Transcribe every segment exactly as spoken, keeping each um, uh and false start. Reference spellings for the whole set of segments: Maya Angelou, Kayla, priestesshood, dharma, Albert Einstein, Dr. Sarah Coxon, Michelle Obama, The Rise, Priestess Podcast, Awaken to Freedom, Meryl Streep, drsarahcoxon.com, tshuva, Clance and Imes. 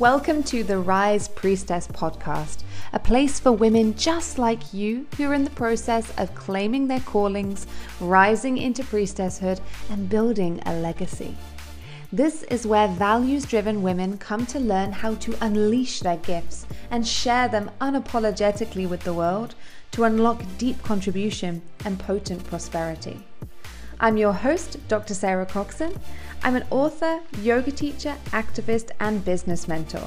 Welcome to the Rise Priestess Podcast, a place for women just like you who are in the process of claiming their callings, rising into priestesshood, and building a legacy. This is where values-driven women come to learn how to unleash their gifts and share them unapologetically with the world to unlock deep contribution and potent prosperity. I'm your host, Doctor Sarah Coxon. I'm an author, yoga teacher, activist, and business mentor.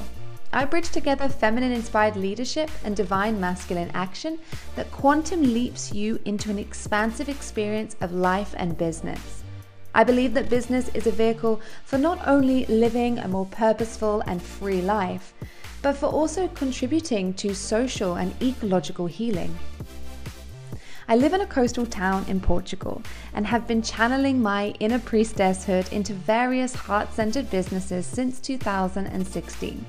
I bridge together feminine-inspired leadership and divine masculine action that quantum leaps you into an expansive experience of life and business. I believe that business is a vehicle for not only living a more purposeful and free life, but for also contributing to social and ecological healing. I live in a coastal town in Portugal and have been channeling my inner priestesshood into various heart-centered businesses since two thousand sixteen.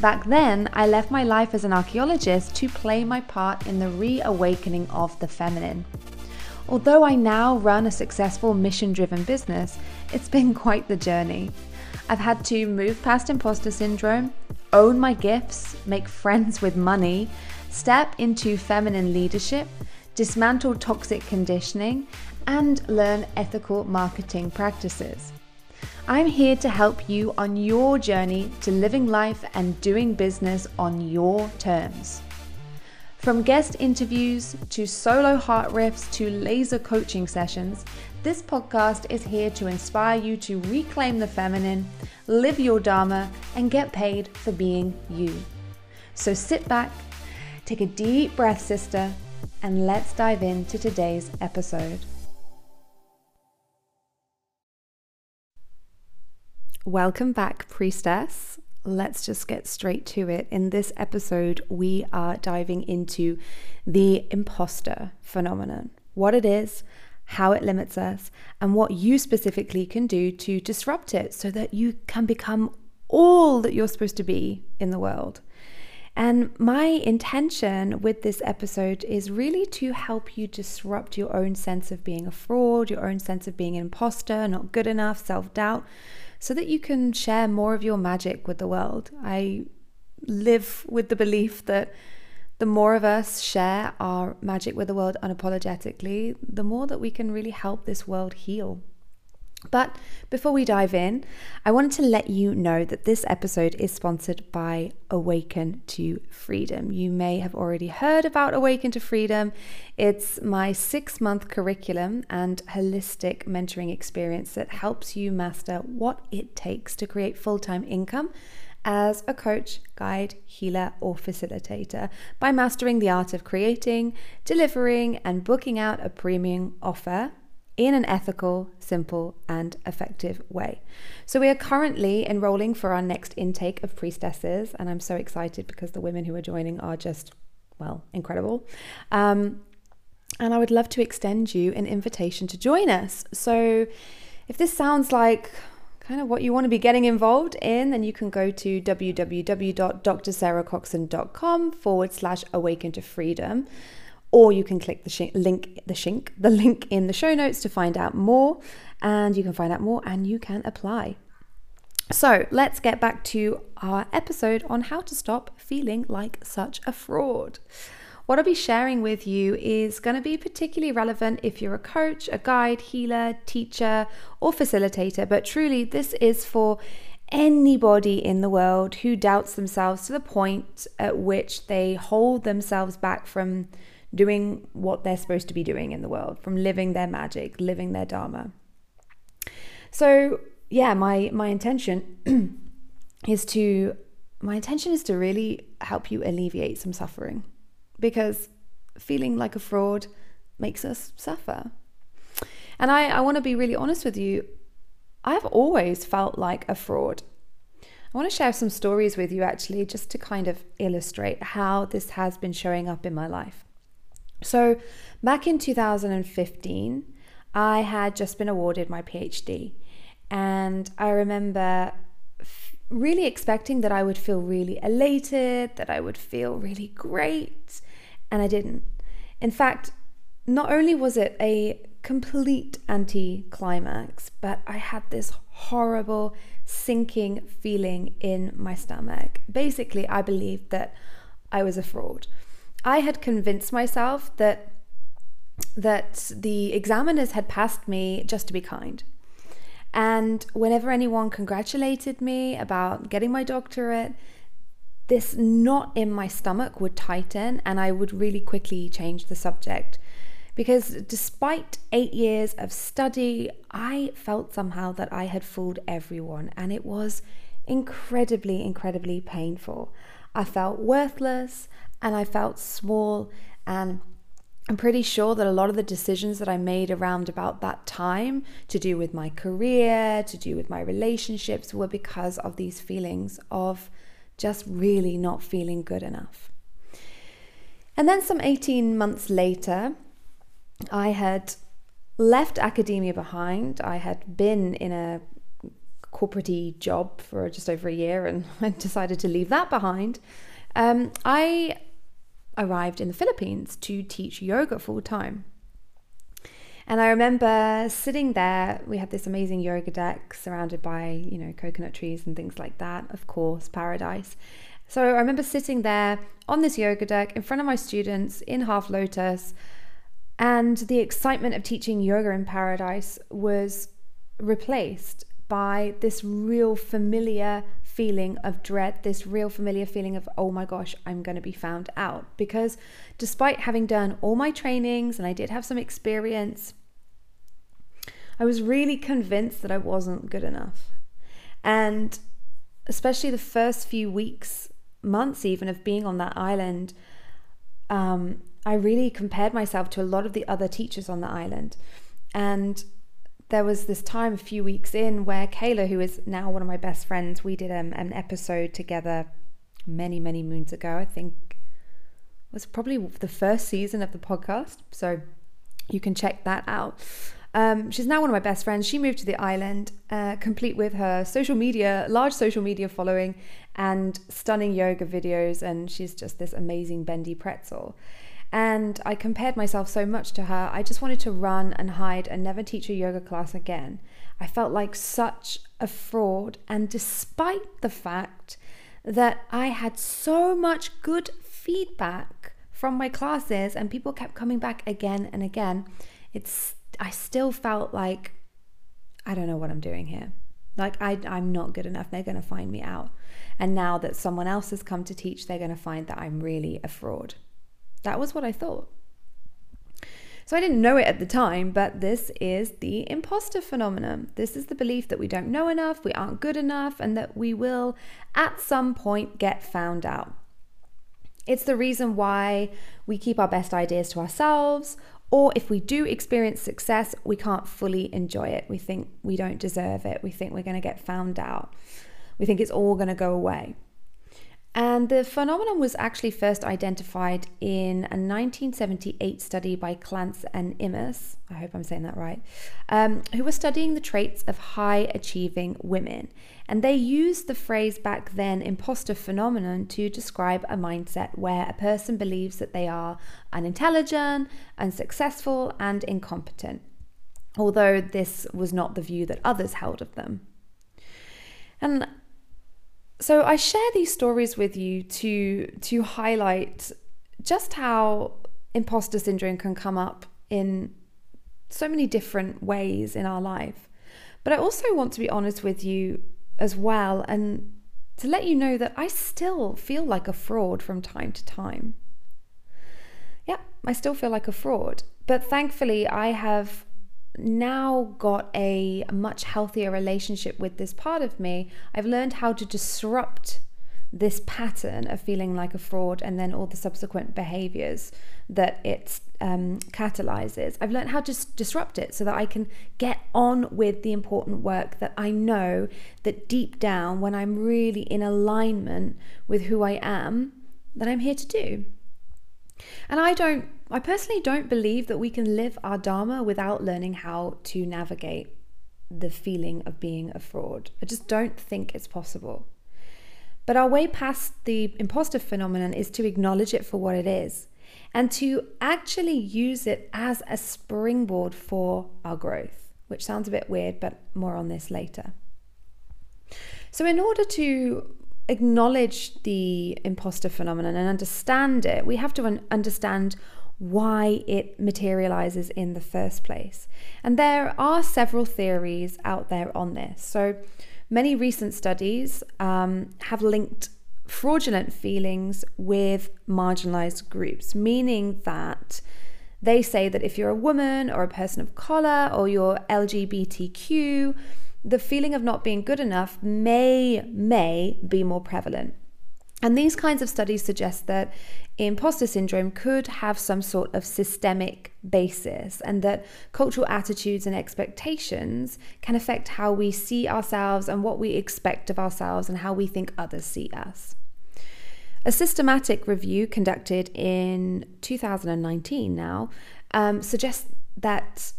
Back then, I left my life as an archaeologist to play my part in the reawakening of the feminine. Although I now run a successful mission-driven business, it's been quite the journey. I've had to move past imposter syndrome, own my gifts, make friends with money, step into feminine leadership, dismantle toxic conditioning, and learn ethical marketing practices. I'm here to help you on your journey to living life and doing business on your terms. From guest interviews to solo heart riffs to laser coaching sessions, this podcast is here to inspire you to reclaim the feminine, live your dharma, and get paid for being you. So sit back, take a deep breath, sister, and let's dive into today's episode. Welcome back, Priestess. Let's just get straight to it. In this episode, we are diving into the imposter phenomenon, what it is, how it limits us, and what you specifically can do to disrupt it so that you can become all that you're supposed to be in the world. And my intention with this episode is really to help you disrupt your own sense of being a fraud, your own sense of being an imposter, not good enough, self-doubt, so that you can share more of your magic with the world. I live with the belief that the more of us share our magic with the world unapologetically, the more that we can really help this world heal. But before we dive in, I wanted to let you know that this episode is sponsored by Awaken to Freedom. You may have already heard about Awaken to Freedom. It's my six-month curriculum and holistic mentoring experience that helps you master what it takes to create full-time income as a coach, guide, healer, or facilitator by mastering the art of creating, delivering, and booking out a premium offer in an ethical, simple, and effective way. So we are currently enrolling for our next intake of priestesses, and I'm so excited because the women who are joining are just, well, incredible. Um, and I would love to extend you an invitation to join us. So if this sounds like kind of what you want to be getting involved in, then you can go to www.drsarahcoxon.com forward slash awaken to freedom. Or you can click the sh- link, the shink, the link in the show notes to find out more, and you can find out more and you can apply. So let's get back to our episode on how to stop feeling like such a fraud. What I'll be sharing with you is going to be particularly relevant if you're a coach, a guide, healer, teacher, or facilitator, but truly this is for anybody in the world who doubts themselves to the point at which they hold themselves back from doing what they're supposed to be doing in the world, from living their magic, living their dharma. So yeah, my my intention is to my intention is to really help you alleviate some suffering, because feeling like a fraud makes us suffer. And I, I want to be really honest with you. I've always felt like a fraud. I want to share some stories with you actually, just to kind of illustrate how this has been showing up in my life. So back in two thousand fifteen, I had just been awarded my PhD, and I remember f- really expecting that I would feel really elated, that I would feel really great, and I didn't. In fact, not only was it a complete anti-climax, but I had this horrible sinking feeling in my stomach. Basically, I believed that I was a fraud. I had convinced myself that that the examiners had passed me just to be kind. And whenever anyone congratulated me about getting my doctorate, this knot in my stomach would tighten and I would really quickly change the subject. Because despite eight years of study, I felt somehow that I had fooled everyone, and it was incredibly, incredibly painful. I felt worthless and I felt small, and I'm pretty sure that a lot of the decisions that I made around about that time to do with my career, to do with my relationships, were because of these feelings of just really not feeling good enough. And then some eighteen months later, I had left academia behind. I had been in a corporate-y job for just over a year and I decided to leave that behind. Um, I arrived in the Philippines to teach yoga full time. And I remember sitting there, we had this amazing yoga deck surrounded by, you know, coconut trees and things like that, of course, paradise. So I remember sitting there on this yoga deck in front of my students in half lotus, and the excitement of teaching yoga in paradise was replaced by this real familiar feeling of dread, this real familiar feeling of, oh my gosh, I'm going to be found out. Because despite having done all my trainings, and I did have some experience, I was really convinced that I wasn't good enough. And especially the first few weeks, months even, of being on that island, um, I really compared myself to a lot of the other teachers on the island. And there was this time a few weeks in where Kayla, who is now one of my best friends, we did um, an episode together many, many moons ago. I think it was probably the first season of the podcast, so you can check that out. Um, she's now one of my best friends. She moved to the island, uh, complete with her social media, large social media following and stunning yoga videos. And she's just this amazing bendy pretzel. And I compared myself so much to her. I just wanted to run and hide and never teach a yoga class again. I felt like such a fraud. And despite the fact that I had so much good feedback from my classes and people kept coming back again and again, it's I still felt like, I don't know what I'm doing here. Like I, I'm not good enough. They're going to find me out. And now that someone else has come to teach, they're going to find that I'm really a fraud. That was what I thought. So I didn't know it at the time, but this is the imposter phenomenon. This is the belief that we don't know enough, we aren't good enough, and that we will at some point get found out. It's the reason why we keep our best ideas to ourselves, or if we do experience success, we can't fully enjoy it. We think we don't deserve it. We think we're going to get found out. We think it's all going to go away. And the phenomenon was actually first identified in a nineteen seventy-eight study by Clance and Imes, I hope I'm saying that right, um, who were studying the traits of high-achieving women. And they used the phrase back then, imposter phenomenon, to describe a mindset where a person believes that they are unintelligent, unsuccessful, and incompetent, although this was not the view that others held of them. And so I share these stories with you to to highlight just how imposter syndrome can come up in so many different ways in our life. But I also want to be honest with you as well, and to let you know that I still feel like a fraud from time to time. Yeah, I still feel like a fraud. But thankfully, I have now got a much healthier relationship with this part of me. I've learned how to disrupt this pattern of feeling like a fraud and then all the subsequent behaviors that it um, catalyzes. I've learned how to s- disrupt it so that I can get on with the important work that I know that deep down, when I'm really in alignment with who I am, that I'm here to do. And I don't, I personally don't believe that we can live our Dharma without learning how to navigate the feeling of being a fraud. I just don't think it's possible. But our way past the imposter phenomenon is to acknowledge it for what it is and to actually use it as a springboard for our growth, which sounds a bit weird, but more on this later. So in order to acknowledge the imposter phenomenon and understand it, we have to un- understand why it materializes in the first place. And there are several theories out there on this. So many recent studies um, have linked fraudulent feelings with marginalized groups, meaning that they say that if you're a woman or a person of color or you're L G B T Q, the feeling of not being good enough may, may be more prevalent. And these kinds of studies suggest that imposter syndrome could have some sort of systemic basis, and that cultural attitudes and expectations can affect how we see ourselves and what we expect of ourselves and how we think others see us. A systematic review conducted in two thousand nineteen now um, suggests that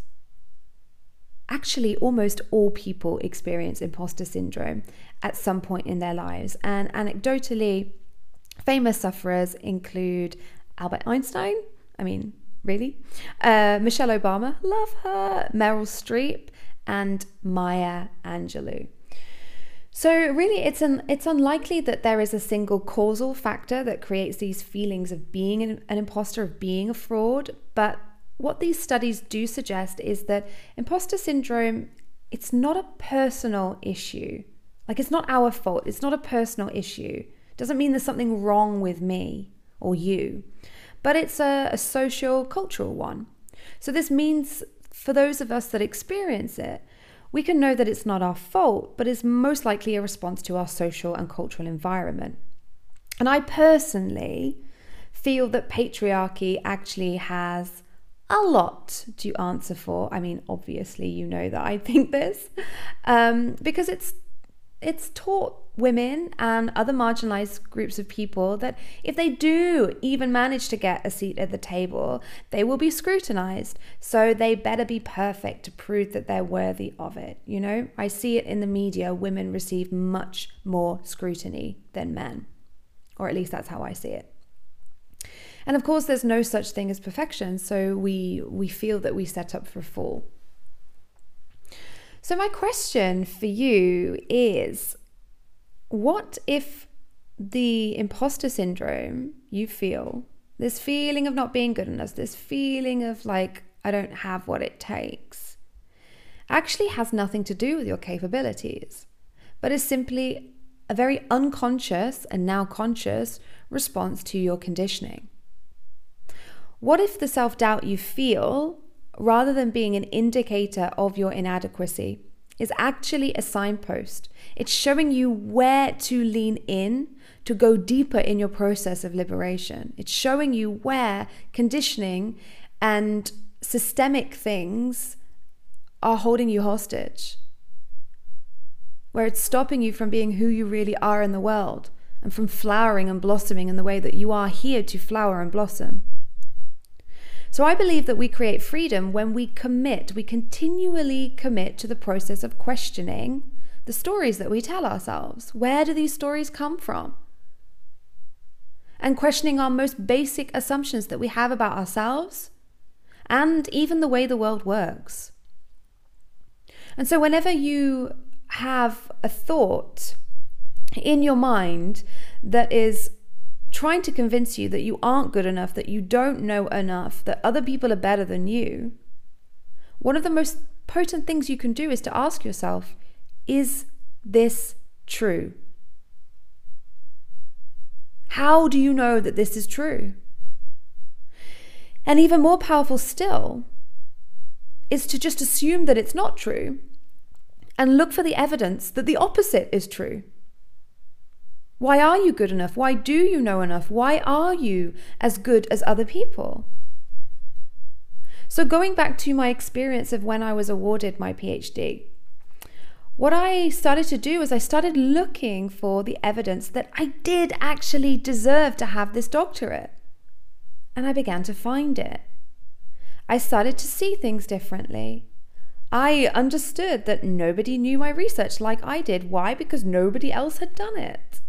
actually almost all people experience imposter syndrome at some point in their lives. And anecdotally, famous sufferers include Albert Einstein, I mean, really, uh, Michelle Obama, love her, Meryl Streep, and Maya Angelou. So really, it's an, it's unlikely that there is a single causal factor that creates these feelings of being an, an imposter, of being a fraud. But what these studies do suggest is that imposter syndrome, it's not a personal issue. Like, it's not our fault. It's not a personal issue. It doesn't mean there's something wrong with me or you, but it's a, a social, cultural one. So this means for those of us that experience it, we can know that it's not our fault, but is most likely a response to our social and cultural environment. And I personally feel that patriarchy actually has a lot to answer for. I mean, obviously, you know that I think this, um, because it's it's taught women and other marginalized groups of people that if they do even manage to get a seat at the table, they will be scrutinized. So they better be perfect to prove that they're worthy of it. You know, I see it in the media. Women receive much more scrutiny than men, or at least that's how I see it. And of course, there's no such thing as perfection. So we, we feel that we set up for a fall. So my question for you is, what if the imposter syndrome you feel, this feeling of not being good enough, this feeling of like, I don't have what it takes, actually has nothing to do with your capabilities, but is simply a very unconscious and now conscious response to your conditioning? What if the self-doubt you feel, rather than being an indicator of your inadequacy, is actually a signpost? It's showing you where to lean in to go deeper in your process of liberation. It's showing you where conditioning and systemic things are holding you hostage, where it's stopping you from being who you really are in the world and from flowering and blossoming in the way that you are here to flower and blossom. So I believe that we create freedom when we commit, we continually commit to the process of questioning the stories that we tell ourselves. Where do these stories come from? And questioning our most basic assumptions that we have about ourselves and even the way the world works. And so whenever you have a thought in your mind that is trying to convince you that you aren't good enough, that you don't know enough, that other people are better than you, one of the most potent things you can do is to ask yourself, is this true? How do you know that this is true? And even more powerful still is to just assume that it's not true and look for the evidence that the opposite is true. Why are you good enough? Why do you know enough? Why are you as good as other people? So going back to my experience of when I was awarded my PhD, what I started to do is I started looking for the evidence that I did actually deserve to have this doctorate. And I began to find it. I started to see things differently. I understood that nobody knew my research like I did. Why? Because nobody else had done it.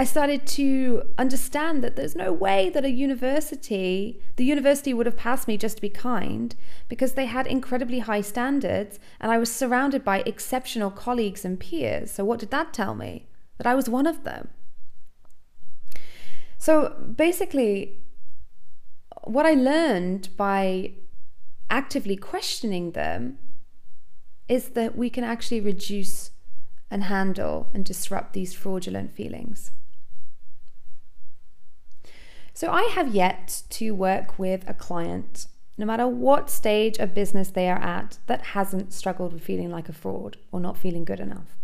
I started to understand that there's no way that a university, the university would have passed me just to be kind, because they had incredibly high standards and I was surrounded by exceptional colleagues and peers. So what did that tell me? That I was one of them. So basically, what I learned by actively questioning them is that we can actually reduce and handle and disrupt these fraudulent feelings. So I have yet to work with a client, no matter what stage of business they are at, that hasn't struggled with feeling like a fraud or not feeling good enough.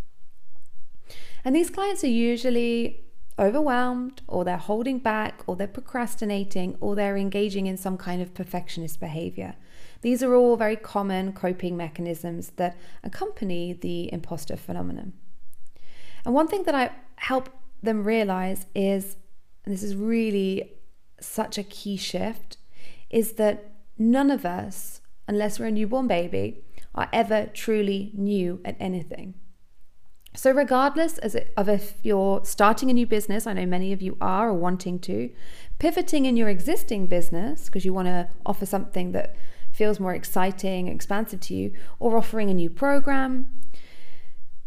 And these clients are usually overwhelmed, or they're holding back, or they're procrastinating, or they're engaging in some kind of perfectionist behavior. These are all very common coping mechanisms that accompany the imposter phenomenon. And one thing that I help them realize is, and this is really such a key shift, is that none of us, unless we're a newborn baby, are ever truly new at anything. So regardless as of if you're starting a new business, I know many of you are or wanting to, pivoting in your existing business because you want to offer something that feels more exciting, expansive to you, or offering a new program.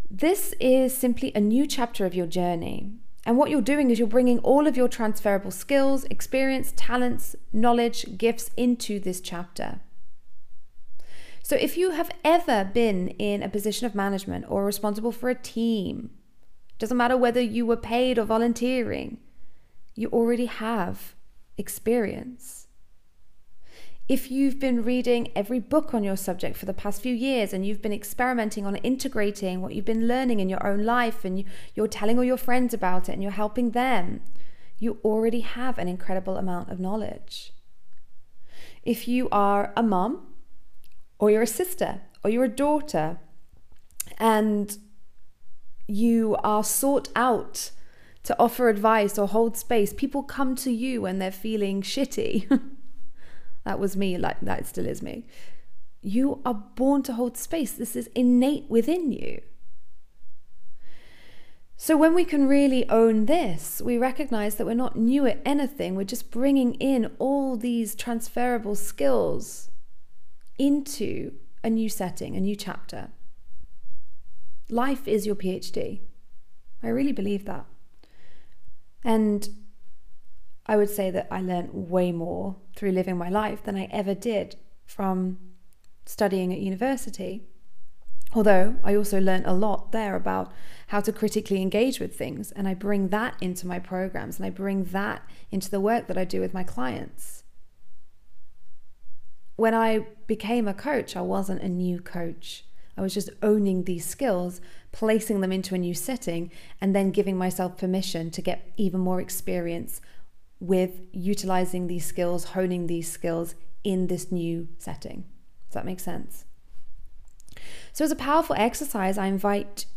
This is simply a new chapter of your journey. And what you're doing is you're bringing all of your transferable skills, experience, talents, knowledge, gifts into this chapter. So if you have ever been in a position of management or responsible for a team, doesn't matter whether you were paid or volunteering, you already have experience. If you've been reading every book on your subject for the past few years and you've been experimenting on integrating what you've been learning in your own life and you're telling all your friends about it and you're helping them, you already have an incredible amount of knowledge. If you are a mum, or you're a sister, or you're a daughter, and you are sought out to offer advice or hold space. People come to you when they're feeling shitty. That was me, like that still is me. You are born to hold space. This is innate within you. So when we can really own this, we recognize that we're not new at anything. We're just bringing in all these transferable skills into a new setting, a new chapter. Life is your PhD. I really believe that. And I would say that I learned way more through living my life than I ever did from studying at university. Although I also learned a lot there about how to critically engage with things, and I bring that into my programs and I bring that into the work that I do with my clients. When I became a coach, I wasn't a new coach. I was just owning these skills, placing them into a new setting, and then giving myself permission to get even more experience with utilizing these skills, honing these skills in this new setting. Does that make sense? So as a powerful exercise, I invite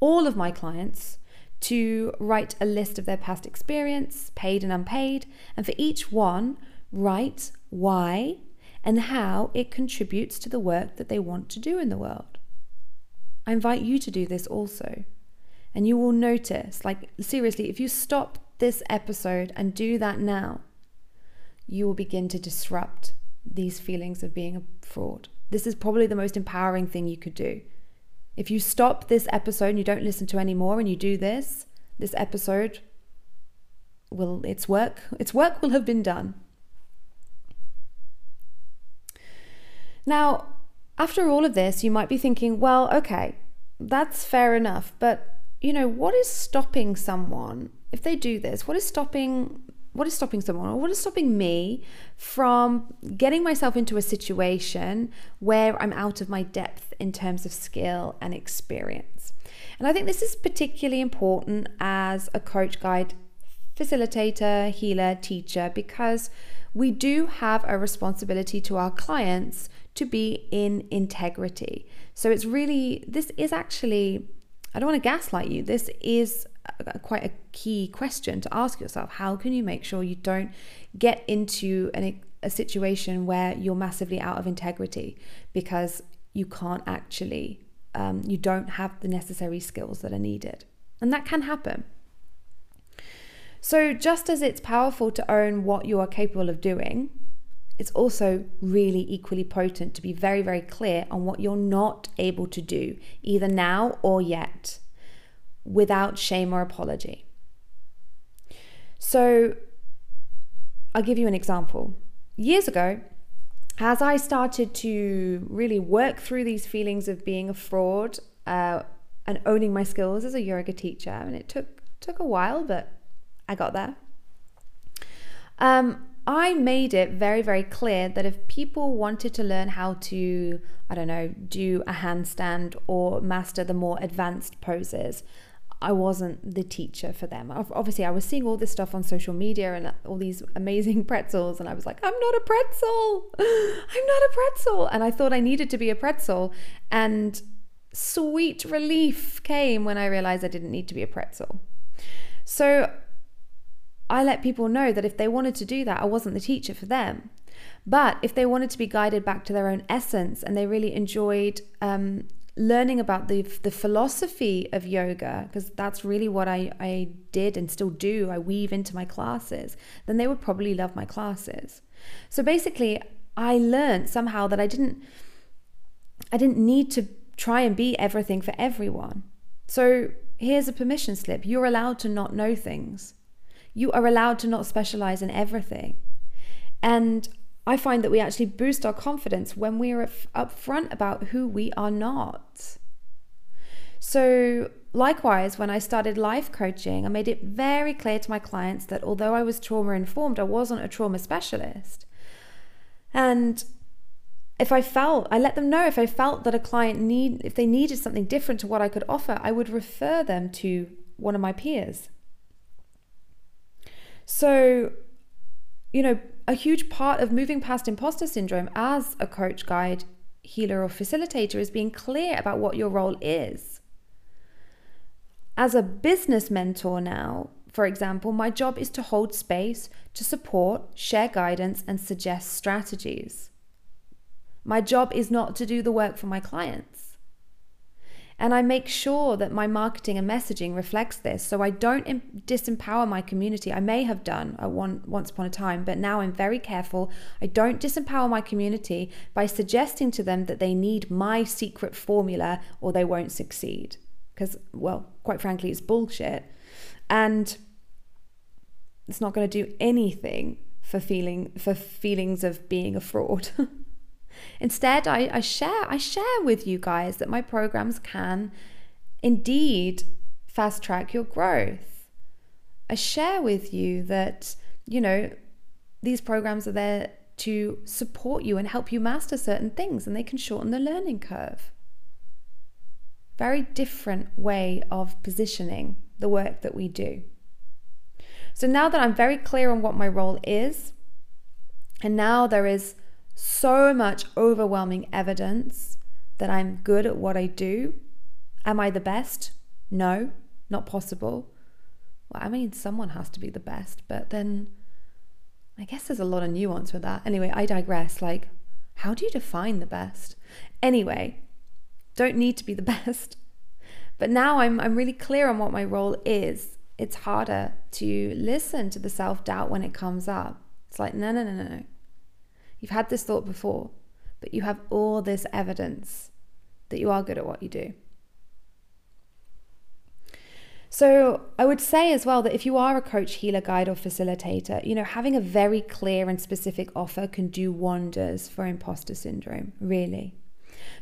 all of my clients to write a list of their past experience, paid and unpaid, and for each one, write why and how it contributes to the work that they want to do in the world. I invite you to do this also. And you will notice, like seriously, if you stop this episode and do that now, you will begin to disrupt these feelings of being a fraud. This is probably the most empowering thing you could do. If you stop this episode and you don't listen to any more and you do this, this episode will, its work, its work will have been done. Now, after all of this, you might be thinking, well, okay, that's fair enough, but you know, what is stopping someone, if they do this, what is stopping, what is stopping someone, or what is stopping me from getting myself into a situation where I'm out of my depth in terms of skill and experience? And I think this is particularly important as a coach, guide, facilitator, healer, teacher, because we do have a responsibility to our clients to be in integrity. So it's really, this is actually, I don't want to gaslight you, this is a, quite a key question to ask yourself. How can you make sure you don't get into an, a situation where you're massively out of integrity because you can't actually, um, you don't have the necessary skills that are needed? And that can happen. So just as it's powerful to own what you are capable of doing, it's also really equally potent to be very, very clear on what you're not able to do, either now or yet, without shame or apology. So I'll give you an example. Years ago, as I started to really work through these feelings of being a fraud uh, and owning my skills as a yoga teacher, and it took took a while, but I got there. Um, I made it very, very clear that if people wanted to learn how to, I don't know, do a handstand or master the more advanced poses, I wasn't the teacher for them. Obviously, I was seeing all this stuff on social media and all these amazing pretzels, and I was like, I'm not a pretzel. I'm not a pretzel. And I thought I needed to be a pretzel. And sweet relief came when I realized I didn't need to be a pretzel. So I let people know that if they wanted to do that, I wasn't the teacher for them. But if they wanted to be guided back to their own essence and they really enjoyed um, learning about the the philosophy of yoga, because that's really what I, I did and still do, I weave into my classes, then they would probably love my classes. So basically, I learned somehow that I didn't, I didn't need to try and be everything for everyone. So here's a permission slip. You're allowed to not know things. You are allowed to not specialize in everything. And I find that we actually boost our confidence when we are upfront about who we are not. So likewise, when I started life coaching, I made it very clear to my clients that although I was trauma-informed, I wasn't a trauma specialist. And if I felt, I let them know if I felt that a client need, if they needed something different to what I could offer, I would refer them to one of my peers. So, you know, a huge part of moving past imposter syndrome as a coach, guide, healer, or facilitator is being clear about what your role is. As a business mentor now, for example, my job is to hold space, to support, share guidance, and suggest strategies. My job is not to do the work for my clients. And I make sure that my marketing and messaging reflects this, so I don't disempower my community. I may have done at one, once upon a time, but now I'm very careful. I don't disempower my community by suggesting to them that they need my secret formula or they won't succeed. Because, well, quite frankly, it's bullshit. And it's not going to do anything for feeling for feelings of being a fraud. Instead, I, I share I share with you guys that my programs can indeed fast track your growth. I share with you that, you know, these programs are there to support you and help you master certain things, and they can shorten the learning curve. Very different way of positioning the work that we do. So now that I'm very clear on what my role is, and now there is so much overwhelming evidence that I'm good at what I do. Am I the best? No, not possible. Well, I mean, someone has to be the best, but then I guess there's a lot of nuance with that. Anyway, I digress. Like, how do you define the best? Anyway, don't need to be the best. But now I'm I'm really clear on what my role is. It's harder to listen to the self-doubt when it comes up. It's like, no, no, no, no, no. You've had this thought before, but you have all this evidence that you are good at what you do. So I would say as well that if you are a coach, healer, guide, or facilitator, you know, having a very clear and specific offer can do wonders for imposter syndrome, really.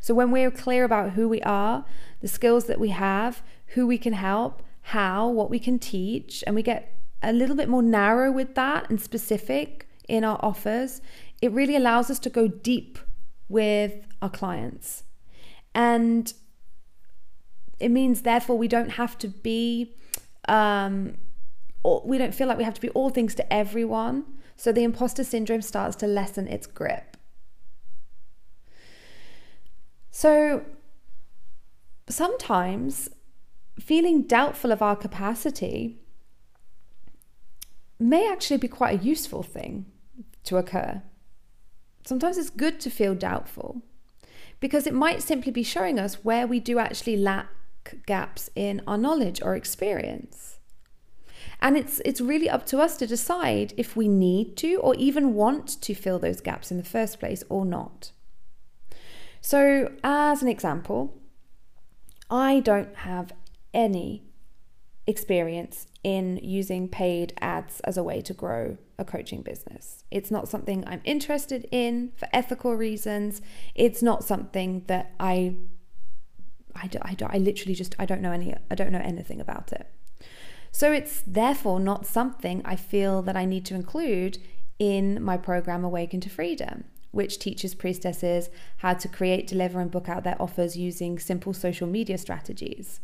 So when we're clear about who we are, the skills that we have, who we can help, how, what we can teach, and we get a little bit more narrow with that and specific in our offers, it really allows us to go deep with our clients. And it means, therefore, we don't have to be, um, or we don't feel like we have to be all things to everyone. So the imposter syndrome starts to lessen its grip. So sometimes feeling doubtful of our capacity may actually be quite a useful thing to occur. Sometimes it's good to feel doubtful because it might simply be showing us where we do actually lack gaps in our knowledge or experience. And it's it's really up to us to decide if we need to or even want to fill those gaps in the first place or not. So as an example, I don't have any experience in using paid ads as a way to grow a coaching business. It's not something I'm interested in for ethical reasons. It's not something that I, I, do, I, do, I literally just, I don't know any, I don't know anything about it. So it's therefore not something I feel that I need to include in my program Awaken to Freedom, which teaches priestesses how to create, deliver, and book out their offers using simple social media strategies.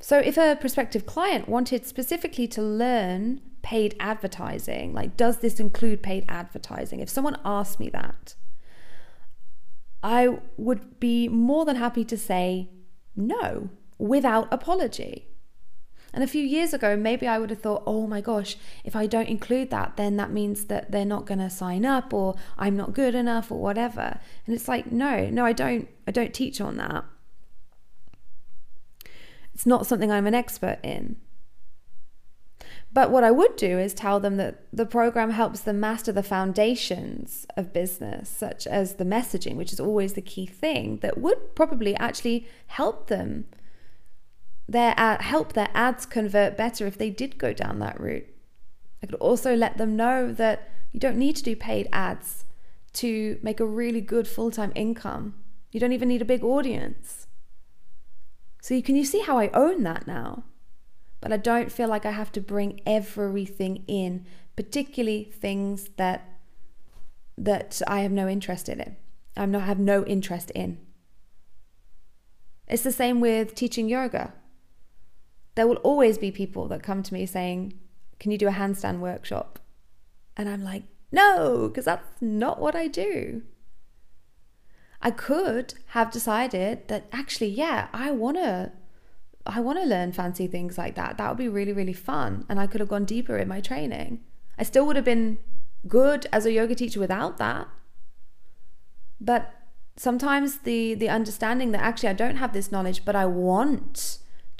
So if a prospective client wanted specifically to learn paid advertising, like, does this include paid advertising? If someone asked me that, I would be more than happy to say no, without apology. And a few years ago, maybe I would have thought, oh my gosh, if I don't include that, then that means that they're not going to sign up, or I'm not good enough, or whatever. And it's like, no, no, I don't, I don't teach on that. It's not something I'm an expert in. But what I would do is tell them that the program helps them master the foundations of business, such as the messaging, which is always the key thing that would probably actually help them Their ad, help their ads convert better if they did go down that route. I could also let them know that you don't need to do paid ads to make a really good full-time income. You don't even need a big audience. So you can you see how I own that now? But I don't feel like I have to bring everything in, particularly things that that I have no interest in. I'm not have no interest in. It's the same with teaching yoga. There will always be people that come to me saying, can you do a handstand workshop? And I'm like, no, because that's not what I do. I could have decided that actually, yeah, I want to I want to learn fancy things like that. That would be really, really fun. And I could have gone deeper in my training. I still would have been good as a yoga teacher without that. But sometimes the, the understanding that actually I don't have this knowledge, but I want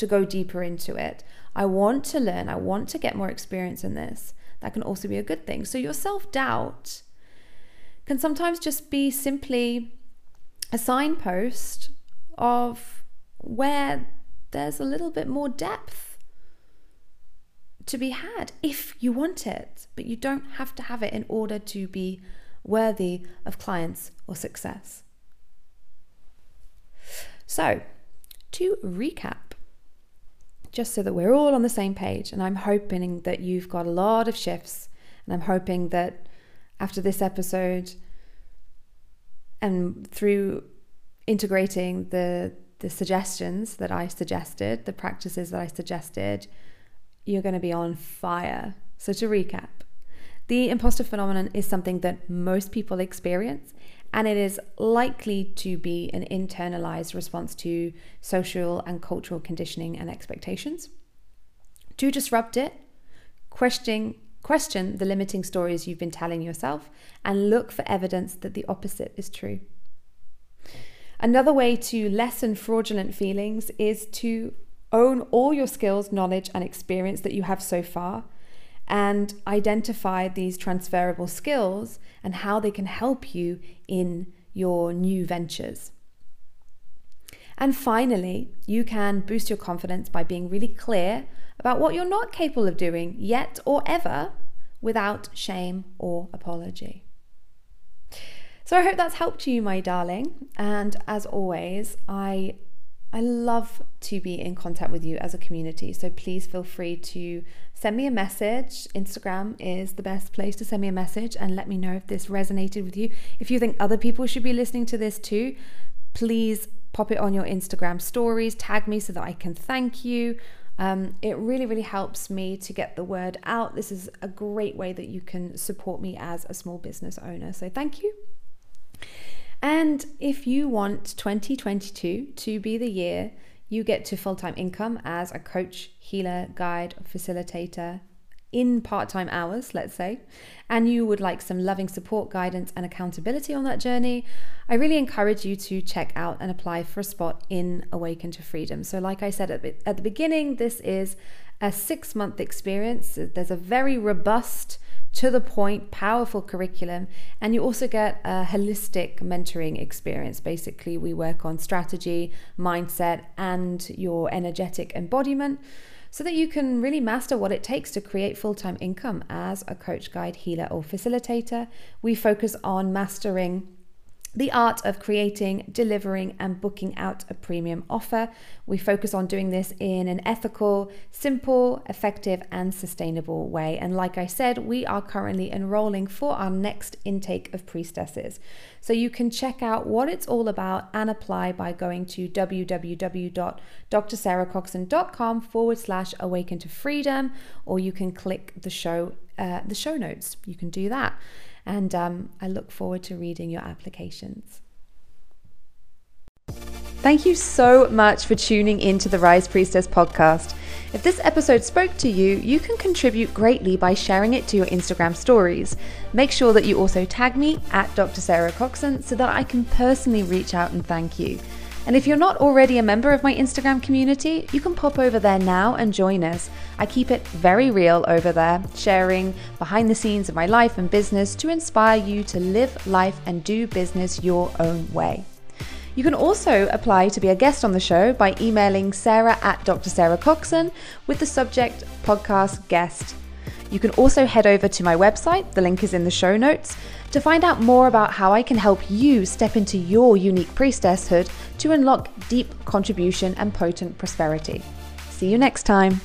to go deeper into it. I want to learn. I want to get more experience in this. That can also be a good thing. So your self-doubt can sometimes just be simply a signpost of where there's a little bit more depth to be had if you want it, but you don't have to have it in order to be worthy of clients or success. So to recap, just so that we're all on the same page, and I'm hoping that you've got a lot of shifts, and I'm hoping that after this episode and through integrating the the suggestions that I suggested, the practices that I suggested, you're going to be on fire. So to recap, the imposter phenomenon is something that most people experience, and it is likely to be an internalized response to social and cultural conditioning and expectations. To disrupt it, question, question the limiting stories you've been telling yourself and look for evidence that the opposite is true. Another way to lessen fraudulent feelings is to own all your skills, knowledge, and experience that you have so far, and identify these transferable skills and how they can help you in your new ventures. And finally, you can boost your confidence by being really clear about what you're not capable of doing yet or ever, without shame or apology. So I hope that's helped you, my darling. And as always, I I love to be in contact with you as a community. So please feel free to send me a message. Instagram is the best place to send me a message and let me know if this resonated with you. If you think other people should be listening to this too, please pop it on your Instagram stories, tag me so that I can thank you. Um, it really, really helps me to get the word out. This is a great way that you can support me as a small business owner. So thank you. And if you want twenty twenty-two to be the year you get to full-time income as a coach, healer, guide, or facilitator in part-time hours, let's say, and you would like some loving support, guidance, and accountability on that journey, I really encourage you to check out and apply for a spot in Awaken to Freedom. So like I said at the beginning, this is a six-month experience. There's a very robust, to the point, powerful curriculum, and you also get a holistic mentoring experience. Basically, we work on strategy, mindset, and your energetic embodiment so that you can really master what it takes to create full-time income as a coach, guide, healer, or facilitator. We focus on mastering the art of creating, delivering, and booking out a premium offer. We focus on doing this in an ethical, simple, effective, and sustainable way. And like I said, we are currently enrolling for our next intake of priestesses. So you can check out what it's all about and apply by going to www.drsarahcoxon.com forward slash awaken to freedom, or you can click the show, uh, the show notes. You can do that. And um, I look forward to reading your applications. Thank you so much for tuning into the Rise Priestess podcast. If this episode spoke to you, you can contribute greatly by sharing it to your Instagram stories. Make sure that you also tag me at Doctor Sarah Coxon so that I can personally reach out and thank you. And if you're not already a member of my Instagram community, you can pop over there now and join us. I keep it very real over there, sharing behind the scenes of my life and business to inspire you to live life and do business your own way. You can also apply to be a guest on the show by emailing sarah at Doctor Sarah Coxon with the subject podcast guest. You can also head over to my website, the link is in the show notes, to find out more about how I can help you step into your unique priestesshood to unlock deep contribution and potent prosperity. See you next time.